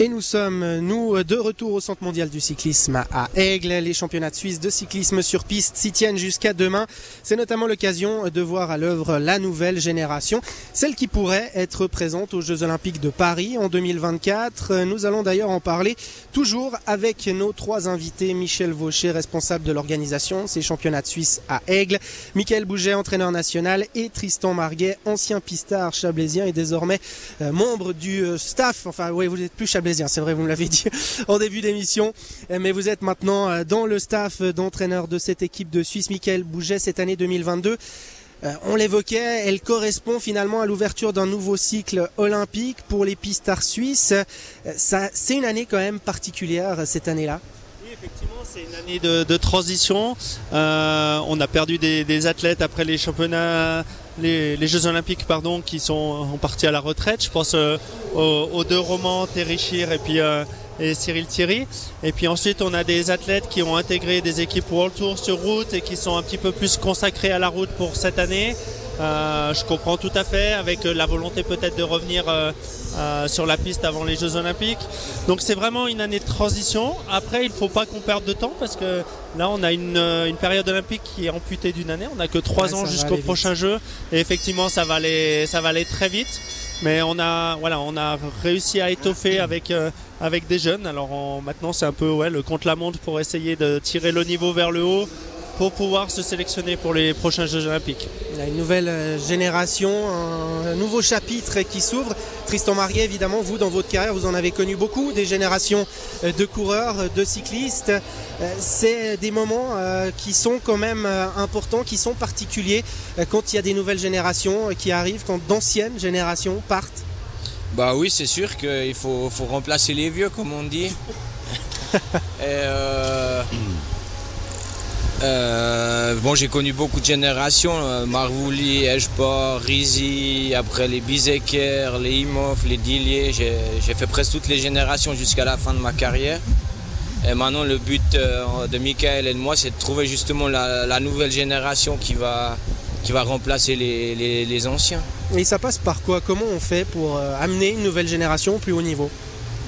Et nous sommes, nous, de retour au Centre mondial du cyclisme à Aigle. Les championnats de Suisse de cyclisme sur piste s'y tiennent jusqu'à demain. C'est notamment l'occasion de voir à l'œuvre la nouvelle génération, celle qui pourrait être présente aux Jeux Olympiques de Paris en 2024. Nous allons d'ailleurs en parler toujours avec nos trois invités. Michel Vaucher, responsable de l'organisation, ces championnats de Suisse à Aigle. Mickael Bouget, entraîneur national, et Tristan Marguet, ancien pistard chablaisien et désormais membre du staff. Enfin, oui, vous n'êtes plus chablaisien. C'est vrai, vous me l'avez dit en début d'émission, mais vous êtes maintenant dans le staff d'entraîneur de cette équipe de Suisse. Mickael Bouget, cette année 2022, on l'évoquait, elle correspond finalement à l'ouverture d'un nouveau cycle olympique pour les pistards suisses. C'est une année quand même particulière, cette année-là. Effectivement, c'est une année de transition. On a perdu des athlètes après les championnats, les Jeux Olympiques, pardon, qui sont en partie à la retraite. Je pense aux deux romans, Thérichir et Cyril Thiry. Et puis ensuite, on a des athlètes qui ont intégré des équipes World Tour sur route et qui sont un petit peu plus consacrés à la route pour cette année. Je comprends tout à fait, avec la volonté peut-être de revenir sur la piste avant les Jeux Olympiques. Donc c'est vraiment une année de transition. Après, il ne faut pas qu'on perde de temps, parce que là on a une période olympique qui est amputée d'une année. On n'a que 3 ans jusqu'au prochain jeu, et effectivement ça va aller très vite. Mais on a réussi à étoffer avec des jeunes. Alors maintenant c'est un peu le contre-la-montre pour essayer de tirer le niveau vers le haut, pour pouvoir se sélectionner pour les prochains Jeux Olympiques. Il y a une nouvelle génération, un nouveau chapitre qui s'ouvre. Tristan Marguet, évidemment, vous, dans votre carrière, vous en avez connu beaucoup, des générations de coureurs, de cyclistes. C'est des moments qui sont quand même importants, qui sont particuliers, quand il y a des nouvelles générations qui arrivent, quand d'anciennes générations partent. Bah oui, c'est sûr qu'il faut remplacer les vieux, comme on dit. Bon, j'ai connu beaucoup de générations, Marvouli, Hesport, Rizzi, après les Bizeker, les Imov, les Diliers. J'ai fait presque toutes les générations jusqu'à la fin de ma carrière. Et maintenant, le but de Mickael et de moi, c'est de trouver justement la nouvelle génération qui va remplacer les anciens. Et ça passe par quoi? Comment on fait pour amener une nouvelle génération au plus haut niveau?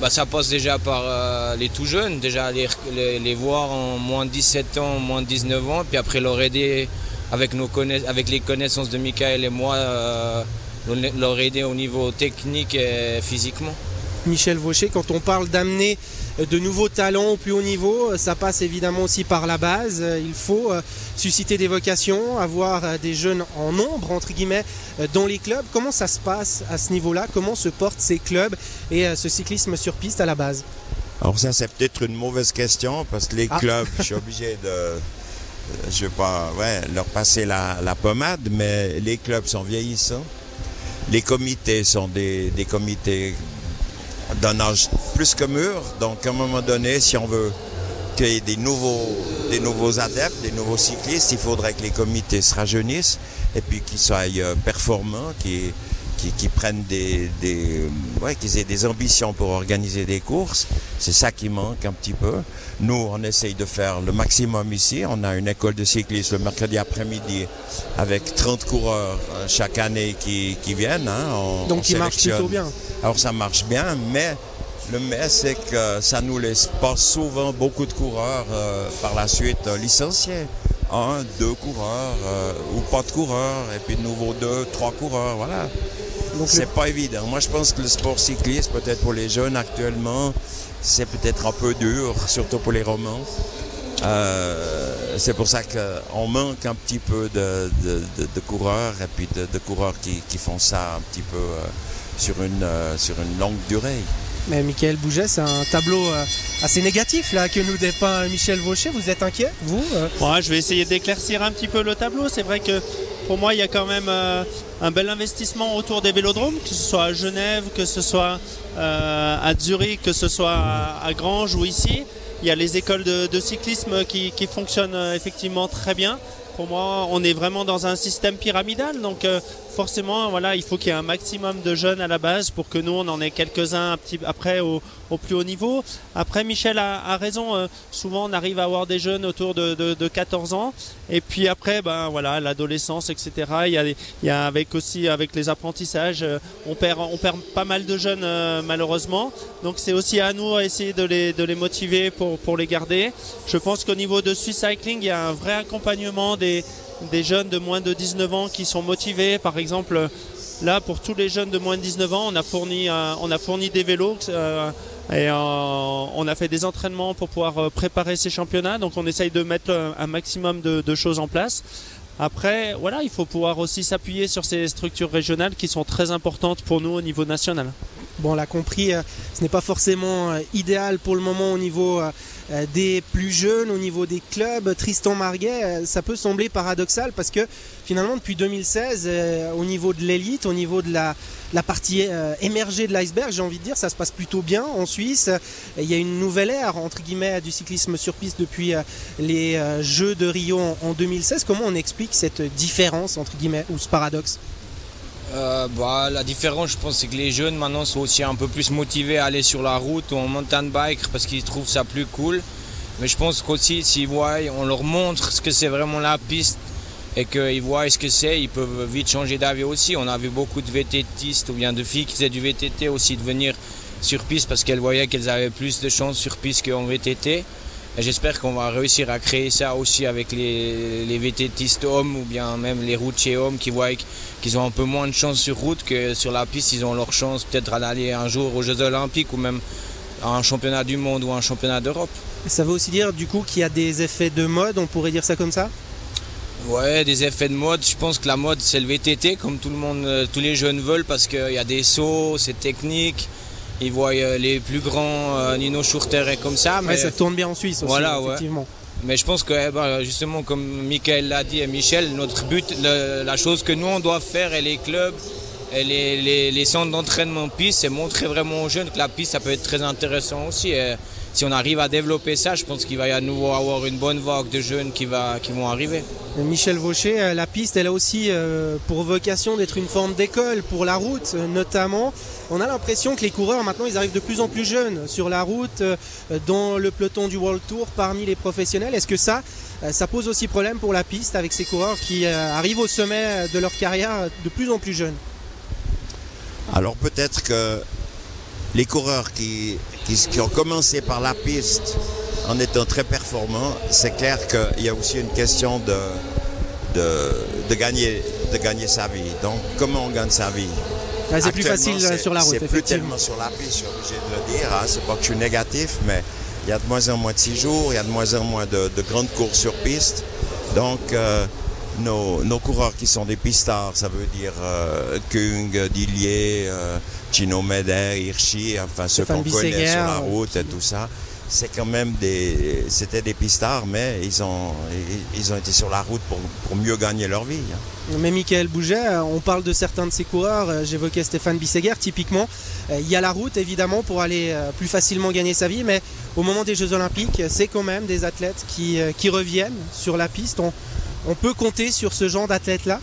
Bah, ça passe déjà par les tout jeunes, déjà les voir en moins de 17 ans, moins de 19 ans, puis après leur aider avec les connaissances de Mickael et moi, leur aider au niveau technique et physiquement. Michel Vaucher, quand on parle d'amener de nouveaux talents au plus haut niveau, ça passe évidemment aussi par la base. Il faut susciter des vocations, avoir des jeunes en nombre, entre guillemets, dans les clubs. Comment ça se passe à ce niveau-là? Comment se portent ces clubs et ce cyclisme sur piste à la base? Alors ça, c'est peut-être une mauvaise question, parce que les clubs, je suis obligé de... Je ne vais pas leur passer la pommade, mais les clubs sont vieillissants. Les comités sont des comités d'un âge plus que mûr, donc à un moment donné, si on veut qu'il y ait des nouveaux adeptes, des nouveaux cyclistes, il faudrait que les comités se rajeunissent et puis qu'ils soient performants, qu'ils prennent qu'ils aient des ambitions pour organiser des courses. C'est ça qui manque un petit peu. Nous, on essaye de faire le maximum ici. On a une école de cyclisme le mercredi après-midi avec 30 coureurs chaque année qui viennent. Hein. Donc ils marchent plutôt bien. Alors ça marche bien, mais le mais, c'est que ça nous laisse pas souvent beaucoup de coureurs par la suite licenciés. 1, 2 coureurs ou pas de coureurs, et puis de nouveau 2, 3 coureurs, voilà. Donc, c'est pas évident. Moi, je pense que le sport cycliste, peut-être pour les jeunes actuellement, c'est peut-être un peu dur, surtout pour les romans. C'est pour ça qu'on manque un petit peu de coureurs, et puis de coureurs qui font ça un petit peu sur une longue durée. Mais Mickael Bouget, c'est un tableau assez négatif là que nous dépeint Michel Vaucher. Vous êtes inquiet, vous? Ouais, je vais essayer d'éclaircir un petit peu le tableau. C'est vrai que pour moi, il y a quand même un bel investissement autour des vélodromes, que ce soit à Genève, que ce soit à Zurich, que ce soit à Granges ou ici. Il y a les écoles de cyclisme qui fonctionnent effectivement très bien. Pour moi, on est vraiment dans un système pyramidal, donc forcément, voilà, il faut qu'il y ait un maximum de jeunes à la base pour que nous, on en ait quelques-uns un petit, après au plus haut niveau. Après, Michel a raison. Souvent, on arrive à avoir des jeunes autour de 14 ans. Et puis après, ben voilà, l'adolescence, etc. Il y a avec les apprentissages, on perd pas mal de jeunes malheureusement. Donc c'est aussi à nous à essayer de les motiver pour les garder. Je pense qu'au niveau de Swiss Cycling, il y a un vrai accompagnement des jeunes de moins de 19 ans qui sont motivés. Par exemple, là, pour tous les jeunes de moins de 19 ans, on a fourni des vélos et on a fait des entraînements pour pouvoir préparer ces championnats. Donc on essaye de mettre un maximum de choses en place. Après, voilà, il faut pouvoir aussi s'appuyer sur ces structures régionales qui sont très importantes pour nous au niveau national. Bon, on l'a compris, ce n'est pas forcément idéal pour le moment au niveau des plus jeunes, au niveau des clubs. Tristan Marguet, ça peut sembler paradoxal parce que finalement depuis 2016, au niveau de l'élite, au niveau de la partie émergée de l'iceberg, j'ai envie de dire, ça se passe plutôt bien en Suisse. Il y a une nouvelle ère entre guillemets du cyclisme sur piste depuis les Jeux de Rio en 2016. Comment on explique cette différence entre guillemets ou ce paradoxe? La différence, je pense, c'est que les jeunes maintenant sont aussi un peu plus motivés à aller sur la route ou en mountain bike parce qu'ils trouvent ça plus cool. Mais je pense qu'aussi, s'ils voient, on leur montre ce que c'est vraiment la piste et qu'ils voient ce que c'est, ils peuvent vite changer d'avis aussi. On a vu beaucoup de VTTistes ou bien de filles qui faisaient du VTT aussi de venir sur piste parce qu'elles voyaient qu'elles avaient plus de chance sur piste qu'en VTT. Et j'espère qu'on va réussir à créer ça aussi avec les VTTistes hommes ou bien même les routiers hommes qui voient qu'ils ont un peu moins de chance sur route, que sur la piste ils ont leur chance peut-être d'aller un jour aux Jeux Olympiques ou même à un championnat du monde ou à un championnat d'Europe. Ça veut aussi dire du coup qu'il y a des effets de mode, on pourrait dire ça comme ça? Ouais, des effets de mode. Je pense que la mode c'est le VTT comme tout le monde, tous les jeunes veulent parce qu'il y a des sauts, c'est technique. Ils voient les plus grands, Nino Schurter et comme ça. Mais ouais, ça tourne bien en Suisse aussi, voilà, effectivement. Ouais. Mais je pense que justement, comme Mickael l'a dit et Michel, notre but, la chose que nous on doit faire et les clubs et les centres d'entraînement piste, c'est montrer vraiment aux jeunes que la piste ça peut être très intéressant aussi. Et si on arrive à développer ça, je pense qu'il va y avoir une bonne vague de jeunes qui vont arriver. Michel Vaucher, la piste, elle a aussi pour vocation d'être une forme d'école pour la route notamment. On a l'impression que les coureurs maintenant, ils arrivent de plus en plus jeunes sur la route, dans le peloton du World Tour, parmi les professionnels. Est-ce que ça pose aussi problème pour la piste avec ces coureurs qui arrivent au sommet de leur carrière de plus en plus jeunes? Alors peut-être que les coureurs qui ont commencé par la piste en étant très performants, c'est clair qu'il y a aussi une question de gagner sa vie. Donc comment on gagne sa vie? C'est plus facile sur la route. C'est plus tellement sur la piste, je suis obligé de le dire. Hein. C'est pas que je suis négatif, mais il y a de moins en moins de 6 jours, il y a de moins en moins de grandes courses sur piste. Donc nos coureurs qui sont des pistards, ça veut dire Küng, Diliers, Gino Meder, Hirschi, enfin ceux qu'on connaît sur la route et tout ça, c'est quand même c'était des pistards, mais ils ont été sur la route pour mieux gagner leur vie. Mais Mickael Bouget, on parle de certains de ces coureurs, j'évoquais Stéphane Bissegger, typiquement, il y a la route évidemment pour aller plus facilement gagner sa vie, mais au moment des Jeux Olympiques, c'est quand même des athlètes qui reviennent sur la piste. On peut compter sur ce genre d'athlète-là?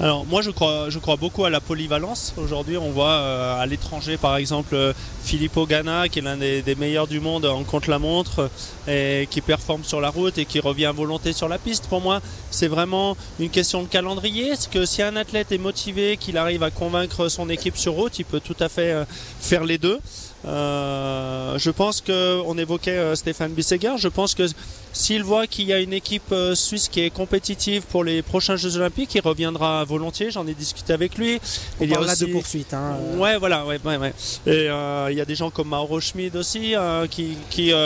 Alors moi je crois beaucoup à la polyvalence. Aujourd'hui on voit à l'étranger par exemple Filippo Ganna qui est l'un des meilleurs du monde en contre-la-montre et qui performe sur la route et qui revient à volonté sur la piste. Pour moi c'est vraiment une question de calendrier. C'est que si un athlète est motivé, qu'il arrive à convaincre son équipe sur route, il peut tout à fait faire les deux. Je pense qu'on évoquait Stéphane Bissegger. Je pense que s'il voit qu'il y a une équipe suisse qui est compétitive pour les prochains Jeux Olympiques, il reviendra volontiers. J'en ai discuté avec lui. Il y a aussi de poursuite. Hein. Ouais, voilà. Ouais. Et il y a des gens comme Mauro Schmid aussi,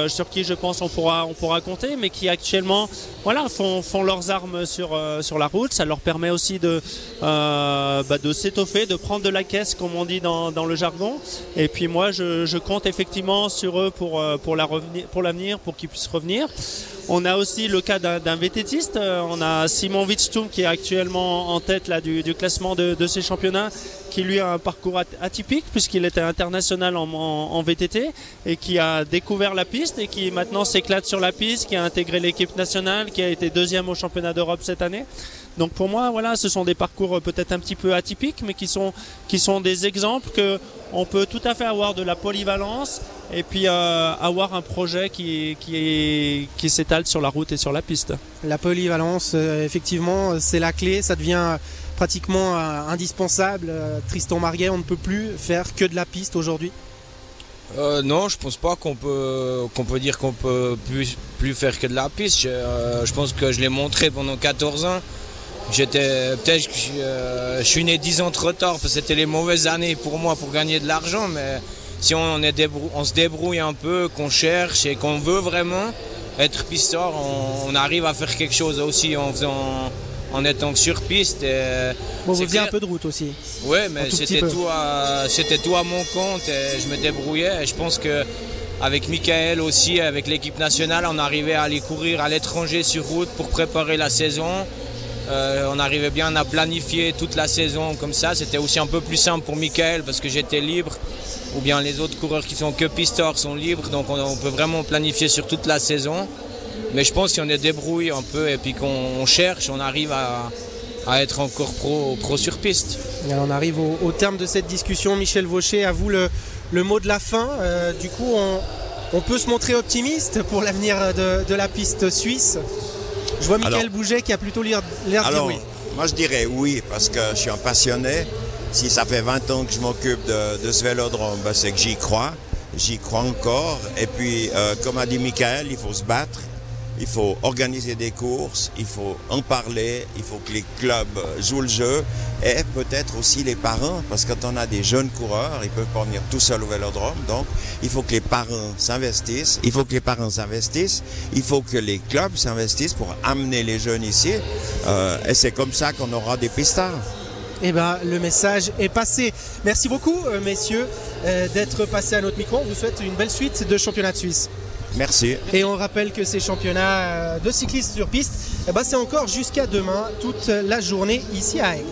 sur qui je pense on pourra compter, mais qui actuellement, voilà, font leurs armes sur la route. Ça leur permet aussi de s'étoffer, de prendre de la caisse, comme on dit dans le jargon. Et puis moi, je compte effectivement sur eux pour l'avenir, pour qu'ils puissent revenir. On a aussi le cas d'un VTTiste. On a Simon Wittstum qui est actuellement en tête là, du classement de ces championnats, qui lui a un parcours atypique puisqu'il était international en VTT et qui a découvert la piste et qui maintenant s'éclate sur la piste, qui a intégré l'équipe nationale, qui a été 2e au championnat d'Europe cette année. Donc pour moi, voilà, ce sont des parcours peut-être un petit peu atypiques, mais qui sont des exemples que on peut tout à fait avoir de la polyvalence et puis avoir un projet qui s'étale sur la route et sur la piste. La polyvalence, effectivement, c'est la clé. Ça devient pratiquement indispensable. Tristan Marguet, on ne peut plus faire que de la piste aujourd'hui. Non, je pense pas qu'on peut dire qu'on peut plus faire que de la piste. Je pense que je l'ai montré pendant 14 ans. Je suis né 10 ans de retard parce que c'était les mauvaises années pour moi pour gagner de l'argent. Mais si on se débrouille un peu, qu'on cherche et qu'on veut vraiment être pisteur, on arrive à faire quelque chose aussi en étant sur piste. Bon, vous faisiez un peu de route aussi. Oui, mais c'était tout à mon compte et je me débrouillais. Et je pense qu'avec Mickael aussi, avec l'équipe nationale, on arrivait à aller courir à l'étranger sur route pour préparer la saison. On arrivait bien à planifier toute la saison comme ça. C'était aussi un peu plus simple pour Mickael parce que j'étais libre. Ou bien les autres coureurs qui sont que pisteurs sont libres. Donc on peut vraiment planifier sur toute la saison. Mais je pense qu'on est débrouille un peu et puis qu'on cherche, on arrive à être encore pro sur piste. Alors on arrive au terme de cette discussion. Michel Vaucher, à vous le mot de la fin. Du coup, on peut se montrer optimiste pour l'avenir de la piste suisse. Je vois Mickael Bouget qui a plutôt l'air de dire oui. Moi, je dirais oui parce que je suis un passionné. Si ça fait 20 ans que je m'occupe de ce vélodrome, ben c'est que j'y crois. J'y crois encore. Et puis, comme a dit Mickael, il faut se battre. Il faut organiser des courses, il faut en parler, il faut que les clubs jouent le jeu et peut-être aussi les parents, parce que quand on a des jeunes coureurs, ils peuvent pas venir tout seuls au vélodrome, donc il faut que les parents s'investissent, il faut que les clubs s'investissent pour amener les jeunes ici et c'est comme ça qu'on aura des pistards. Eh bien, le message est passé. Merci beaucoup, messieurs, d'être passés à notre micro. On vous souhaite une belle suite de championnats de Suisse. Merci. Et on rappelle que ces championnats de cyclisme sur piste, c'est encore jusqu'à demain, toute la journée ici à Aigle.